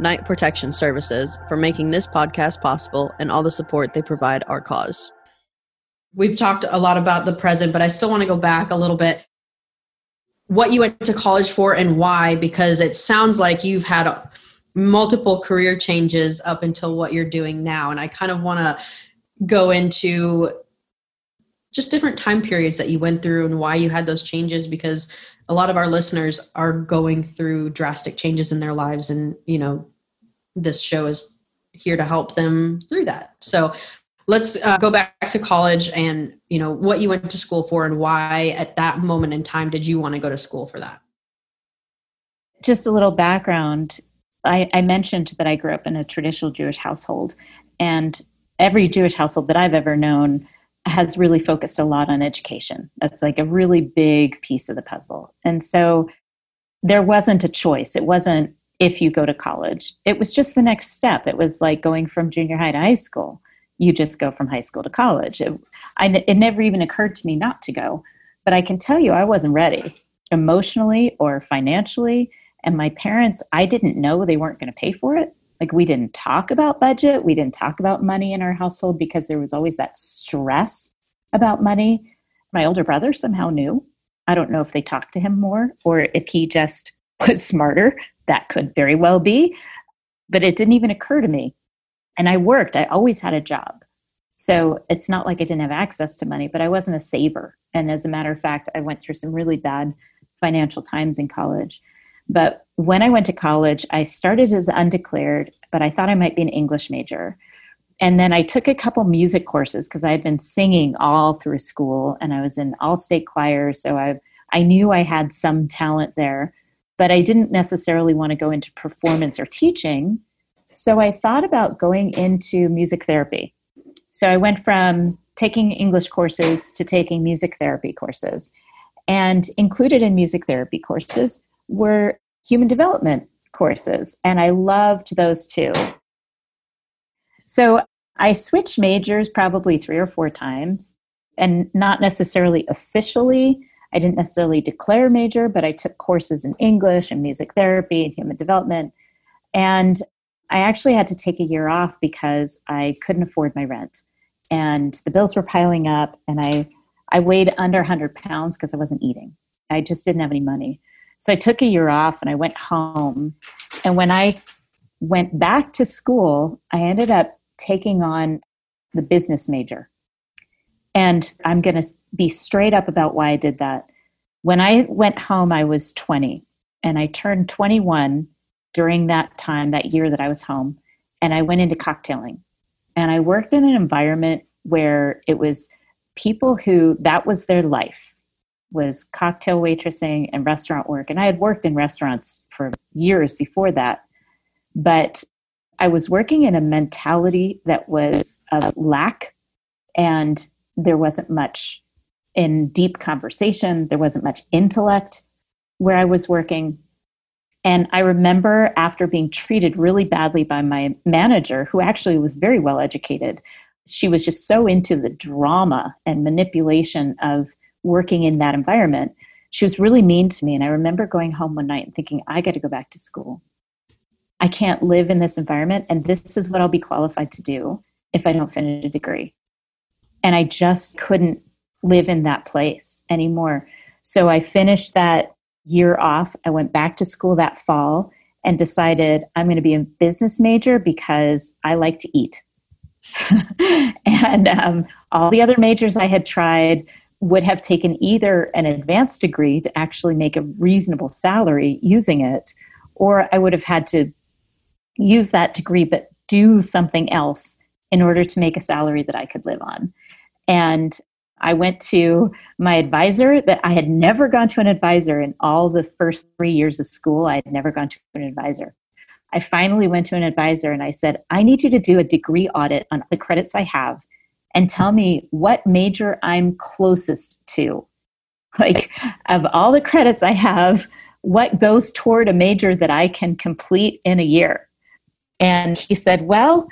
Night Protection Services, for making this podcast possible and all the support they provide our cause. We've talked a lot about the present, but I still want to go back a little bit. What you went to college for and why, because it sounds like you've had multiple career changes up until what you're doing now. And I kind of want to go into just different time periods that you went through and why you had those changes, because a lot of our listeners are going through drastic changes in their lives. And, you know, this show is here to help them through that. So let's go back to college and, you know, what you went to school for and why at that moment in time did you want to go to school for that? Just a little background. I mentioned that I grew up in a traditional Jewish household, and every Jewish household that I've ever known has really focused a lot on education. That's like a really big piece of the puzzle. And so there wasn't a choice. It wasn't if you go to college. It was just the next step. It was like going from junior high to high school. You just go from high school to college. It never even occurred to me not to go. But I can tell you I wasn't ready emotionally or financially. And my parents, I didn't know they weren't going to pay for it. Like, we didn't talk about budget. We didn't talk about money in our household because there was always that stress about money. My older brother somehow knew. I don't know if they talked to him more or if he just was smarter. That could very well be. But it didn't even occur to me. And I worked. I always had a job. So it's not like I didn't have access to money, but I wasn't a saver. And as a matter of fact, I went through some really bad financial times in college. But when I went to college, I started as undeclared, but I thought I might be an English major. And then I took a couple music courses because I had been singing all through school and I was in all-state choir. So I knew I had some talent there, but I didn't necessarily want to go into performance or teaching. So I thought about going into music therapy. So I went from taking English courses to taking music therapy courses. And included in music therapy courses were human development courses, and I loved those too. So I switched majors probably 3 or 4 times, and not necessarily officially. I didn't necessarily declare major, but I took courses in English and music therapy and human development. And I actually had to take a year off because I couldn't afford my rent and the bills were piling up, and I weighed under 100 pounds because I wasn't eating. I just didn't have any money. So I took a year off and I went home. And when I went back to school, I ended up taking on the business major. And I'm going to be straight up about why I did that. When I went home, I was 20, and I turned 21 during that time, that year that I was home. And I went into cocktailing, and I worked in an environment where it was people who that was their life, was cocktail waitressing and restaurant work. And I had worked in restaurants for years before that, but I was working in a mentality that was of lack, and there wasn't much in deep conversation. There wasn't much intellect where I was working. And I remember after being treated really badly by my manager, who actually was very well educated, she was just so into the drama and manipulation of working in that environment. She was really mean to me. And I remember going home one night and thinking, I got to go back to school. I can't live in this environment. And this is what I'll be qualified to do if I don't finish a degree. And I just couldn't live in that place anymore. So I finished that year off. I went back to school that fall and decided I'm going to be a business major because I like to eat. And all the other majors I had tried would have taken either an advanced degree to actually make a reasonable salary using it, or I would have had to use that degree but do something else in order to make a salary that I could live on. And I went to my advisor that I had never gone to an advisor in all the first 3 years of school. I had never gone to an advisor. I finally went to an advisor and I said, I need you to do a degree audit on the credits I have and tell me what major I'm closest to. Like, of all the credits I have, what goes toward a major that I can complete in a year? And he said, well,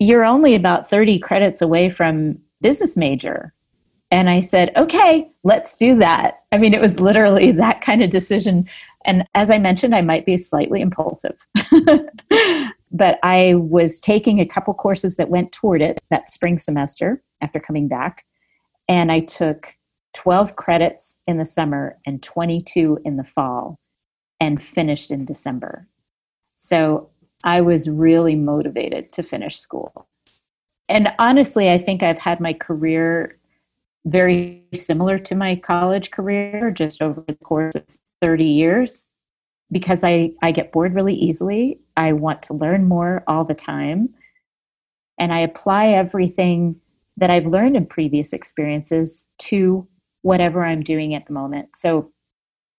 you're only about 30 credits away from business major. And I said, okay, let's do that. I mean, it was literally that kind of decision. And as I mentioned, I might be slightly impulsive, but I was taking a couple courses that went toward it that spring semester after coming back. And I took 12 credits in the summer and 22 in the fall and finished in December. So I was really motivated to finish school. And honestly, I think I've had my career very similar to my college career just over the course of 30 years, because I get bored really easily. I want to learn more all the time. And I apply everything that I've learned in previous experiences to whatever I'm doing at the moment. So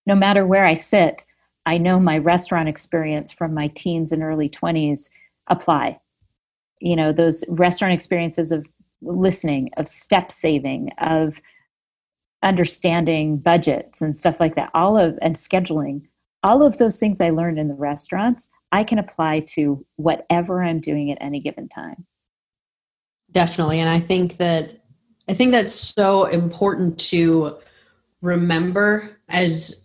no matter where I sit, I know my restaurant experience from my teens and early 20s apply. You know, those restaurant experiences of listening, of step saving, of understanding budgets and stuff like that, and scheduling, all of those things I learned in the restaurants, I can apply to whatever I'm doing at any given time. Definitely. And I think that's so important to remember as,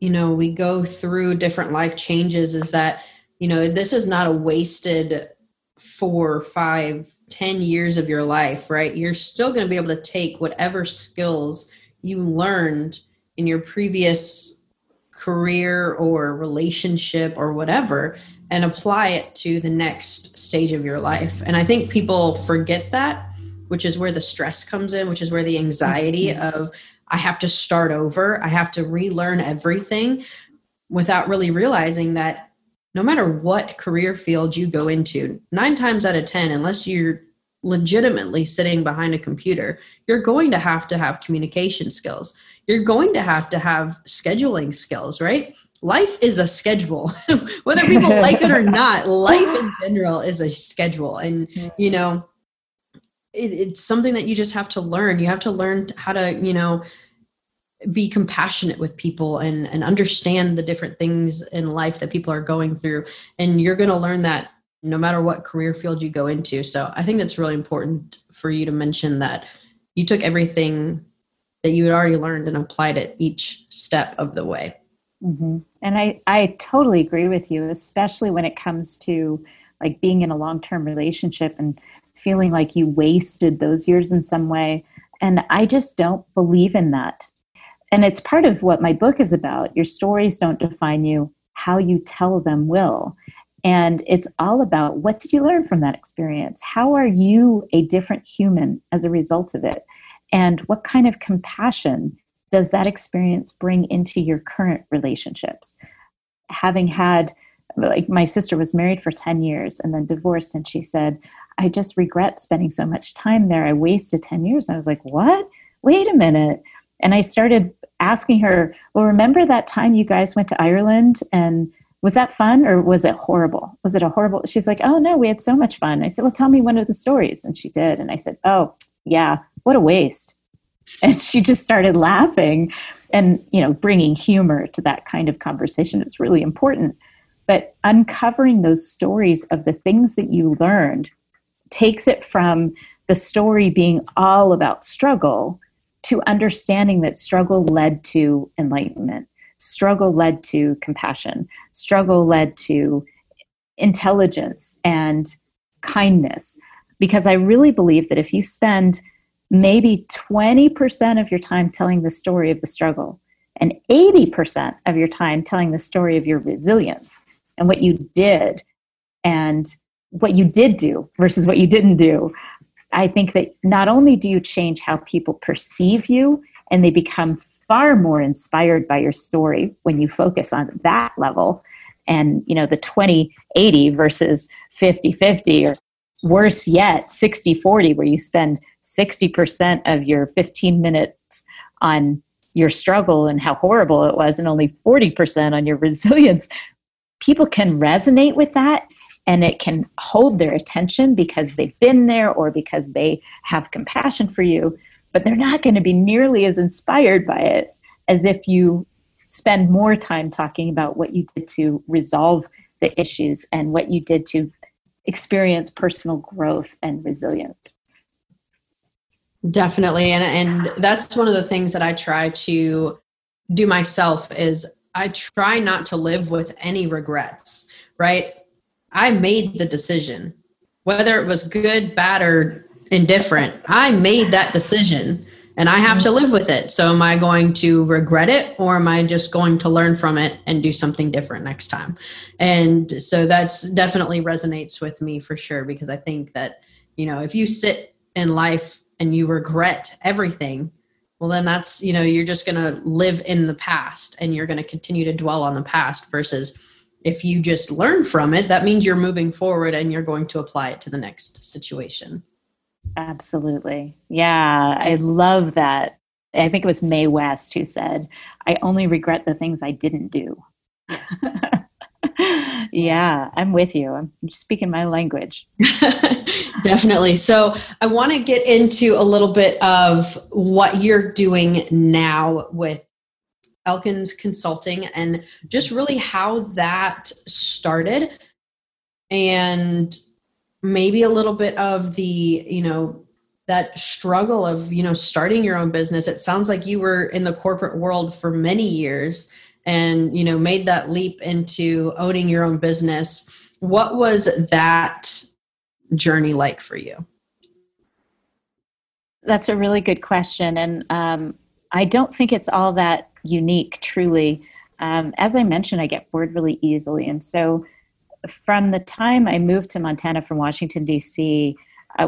you know, we go through different life changes, is that, you know, this is not a wasted 4, 5, 10 years of your life, right? You're still going to be able to take whatever skills you learned in your previous career or relationship or whatever and apply it to the next stage of your life. And I think people forget that, which is where the stress comes in, which is where the anxiety of, I have to start over, I have to relearn everything, without really realizing that no matter what career field you go into, 9 times out of 10, unless you're legitimately sitting behind a computer, you're going to have communication skills. You're going to have scheduling skills, right? Life is a schedule, whether people like it or not. Life in general is a schedule. And, you know, it's something that you just have to learn. You have to learn how to, you know, be compassionate with people and understand the different things in life that people are going through. And you're going to learn that no matter what career field you go into. So I think that's really important for you to mention that you took everything that you had already learned and applied it each step of the way. Mm-hmm. And I totally agree with you, especially when it comes to like being in a long-term relationship and feeling like you wasted those years in some way. And I just don't believe in that. And it's part of what my book is about. Your stories don't define you, how you tell them will. And it's all about, what did you learn from that experience? How are you a different human as a result of it? And what kind of compassion does that experience bring into your current relationships? Having had, like, my sister was married for 10 years and then divorced, and she said, I just regret spending so much time there. I wasted 10 years. I was like, what? Wait a minute. And I started asking her, well, remember that time you guys went to Ireland, and was that fun or was it horrible? Was it a horrible? She's like, oh no, we had so much fun. I said, well, tell me one of the stories. And she did. And I said, oh yeah, what a waste. And she just started laughing, and, you know, bringing humor to that kind of conversation is really important. But uncovering those stories of the things that you learned takes it from the story being all about struggle to understanding that struggle led to enlightenment, struggle led to compassion, struggle led to intelligence and kindness. Because I really believe that if you spend maybe 20% of your time telling the story of the struggle and 80% of your time telling the story of your resilience and what you did do versus what you didn't do, I think that not only do you change how people perceive you, and they become far more inspired by your story when you focus on that level, and, you know, the 20-80 versus 50-50, or worse yet, 60-40, where you spend 60% of your 15 minutes on your struggle and how horrible it was, and only 40% on your resilience. people can resonate with that and it can hold their attention because they've been there or because they have compassion for you, but they're not going to be nearly as inspired by it as if you spend more time talking about what you did to resolve the issues and what you did to experience personal growth and resilience. Definitely. And that's one of the things that I try to do myself is I try not to live with any regrets, right? I made the decision, whether it was good, bad, or indifferent. I made that decision and I have to live with it. So am I going to regret it or am I just going to learn from it and do something different next time? And so that's definitely resonates with me for sure, because I think that, you know, if you sit in life and you regret everything, well, then that's, you know, you're just going to live in the past and you're going to continue to dwell on the past versus if you just learn from it, that means you're moving forward and you're going to apply it to the next situation. Absolutely. Yeah. I love that. I think it was Mae West who said, I only regret the things I didn't do. Yeah, I'm with you. I'm speaking my language. Definitely. So I want to get into a little bit of what you're doing now with Elkins Consulting and just really how that started and maybe a little bit of the, you know, that struggle of, you know, starting your own business. It sounds like you were in the corporate world for many years and, you know, made that leap into owning your own business. What was that journey like for you? That's a really good question. And I don't think it's all that unique, truly. As I mentioned, I get bored really easily. And so from the time I moved to Montana from Washington, D.C.,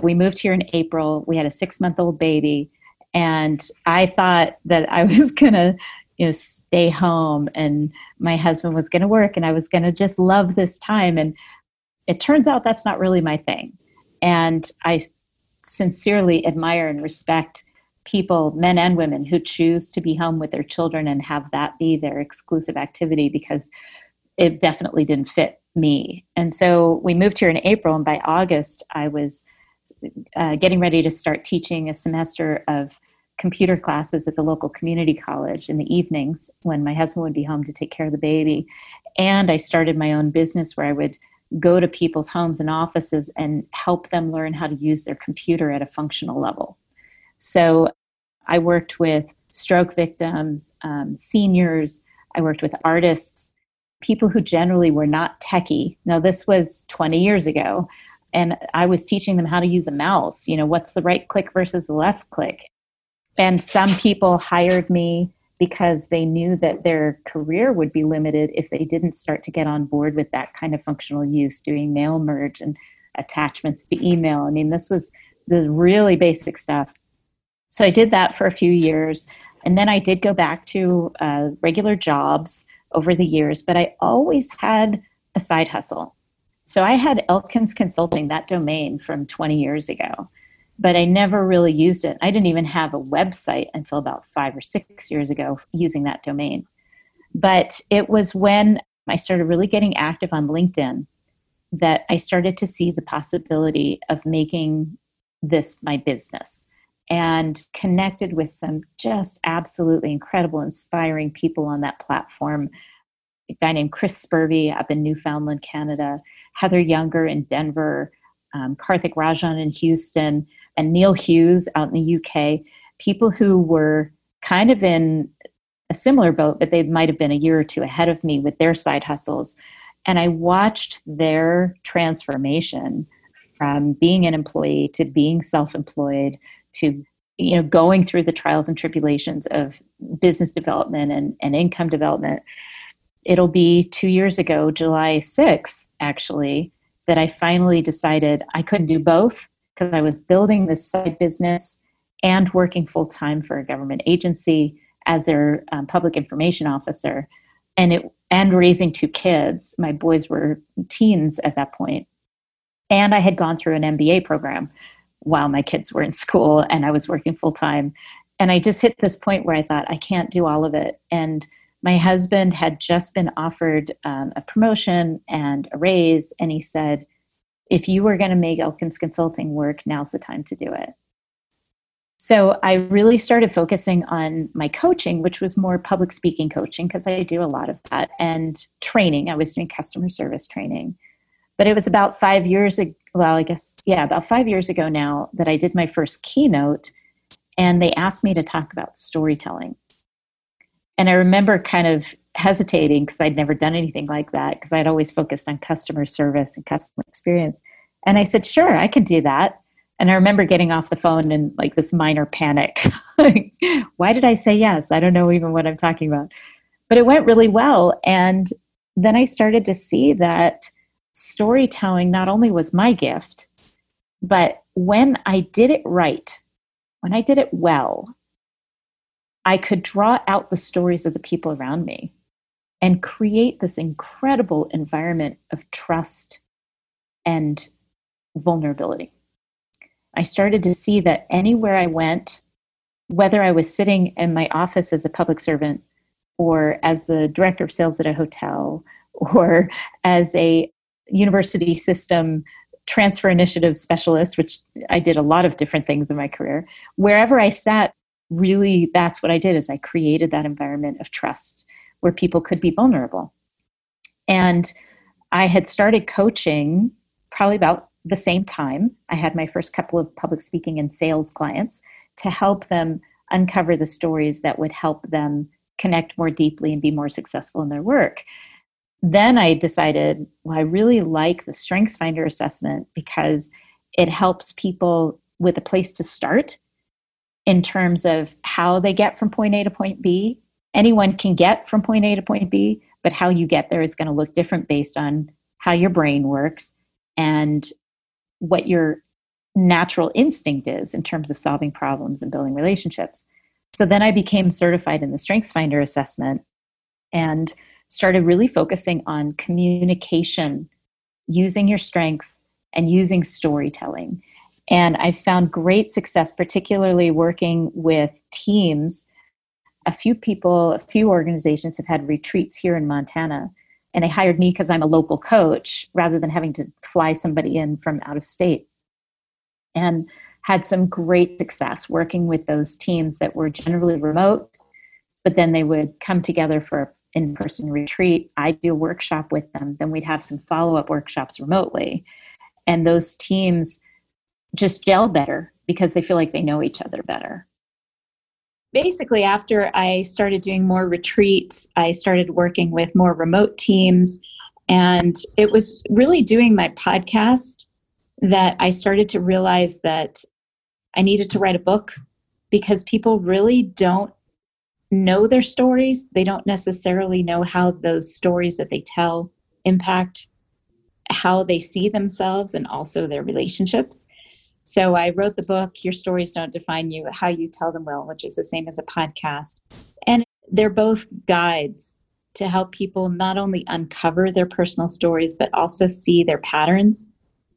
we moved here in April. We had a 6-month-old baby. And I thought that I was going to, you know, stay home and my husband was going to work and I was going to just love this time. And it turns out that's not really my thing. And I sincerely admire and respect people, men and women, who choose to be home with their children and have that be their exclusive activity, because it definitely didn't fit me. And so we moved here in April, and by August, I was getting ready to start teaching a semester of computer classes at the local community college in the evenings when my husband would be home to take care of the baby. And I started my own business where I would go to people's homes and offices and help them learn how to use their computer at a functional level. So I worked with stroke victims, seniors, I worked with artists, people who generally were not techie. Now, this was 20 years ago, and I was teaching them how to use a mouse. You know, what's the right click versus the left click? And some people hired me because they knew that their career would be limited if they didn't start to get on board with that kind of functional use, doing mail merge and attachments to email. I mean, this was the really basic stuff. So I did that for a few years. And then I did go back to regular jobs over the years, but I always had a side hustle. So I had Elkins Consulting, that domain, from 20 years ago. But I never really used it. I didn't even have a website until about 5 or 6 years ago using that domain. But it was when I started really getting active on LinkedIn that I started to see the possibility of making this my business, and connected with some just absolutely incredible, inspiring people on that platform. A guy named Chris Spurvey up in Newfoundland, Canada, Heather Younger in Denver, Karthik Rajan in Houston, and Neil Hughes out in the UK, people who were kind of in a similar boat, but they might have been a year or two ahead of me with their side hustles. And I watched their transformation from being an employee to being self-employed to, you know, going through the trials and tribulations of business development and income development. It'll be 2 years ago, July 6th, actually, that I finally decided I couldn't do both, because I was building this side business and working full-time for a government agency as their public information officer, and raising 2 kids. My boys were teens at that point. And I had gone through an MBA program while my kids were in school, and I was working full-time. And I just hit this point where I thought, I can't do all of it. And my husband had just been offered a promotion and a raise, and he said, if you were going to make Elkins Consulting work, now's the time to do it. So I really started focusing on my coaching, which was more public speaking coaching, because I do a lot of that, and training. I was doing customer service training. But it was about 5 years ago, about 5 years ago now, that I did my first keynote, and they asked me to talk about storytelling. And I remember kind of hesitating because I'd never done anything like that, because I'd always focused on customer service and customer experience. And I said, sure, I can do that. And I remember getting off the phone in like this minor panic. Like, why did I say yes? I don't know even what I'm talking about. But it went really well. And then I started to see that storytelling not only was my gift, but when I did it right, when I did it well, I could draw out the stories of the people around me and create this incredible environment of trust and vulnerability. I started to see that anywhere I went, whether I was sitting in my office as a public servant or as the director of sales at a hotel or as a university system transfer initiative specialist, which I did a lot of different things in my career, wherever I sat, really that's what I did, is I created that environment of trust where people could be vulnerable. And I had started coaching probably about the same time. I had my first couple of public speaking and sales clients to help them uncover the stories that would help them connect more deeply and be more successful in their work. Then I decided, well, I really like the StrengthsFinder assessment because it helps people with a place to start in terms of how they get from point A to point B. Anyone can get from point A to point B, but how you get there is going to look different based on how your brain works and what your natural instinct is in terms of solving problems and building relationships. So then I became certified in the StrengthsFinder assessment and started really focusing on communication, using your strengths and using storytelling. And I found great success, particularly working with teams. A few people, a few organizations have had retreats here in Montana, and they hired me because I'm a local coach rather than having to fly somebody in from out of state, and had some great success working with those teams that were generally remote, but then they would come together for a in-person retreat. I'd do a workshop with them. Then we'd have some follow-up workshops remotely. And those teams just gel better because they feel like they know each other better. Basically, after I started doing more retreats, I started working with more remote teams. And it was really doing my podcast that I started to realize that I needed to write a book, because people really don't know their stories. They don't necessarily know how those stories that they tell impact how they see themselves and also their relationships. So I wrote the book, Your Stories Don't Define You, How You Tell Them Will, which is the same as a podcast. And they're both guides to help people not only uncover their personal stories, but also see their patterns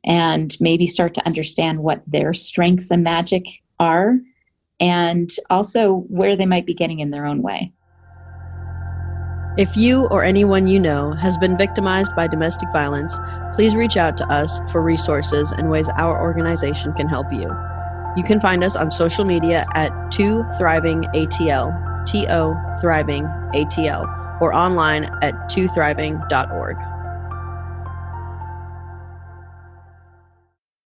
and maybe start to understand what their strengths and magic are, and also where they might be getting in their own way. If you or anyone you know has been victimized by domestic violence, please reach out to us for resources and ways our organization can help you. You can find us on social media at 2ThrivingATL, or online at 2thriving.org.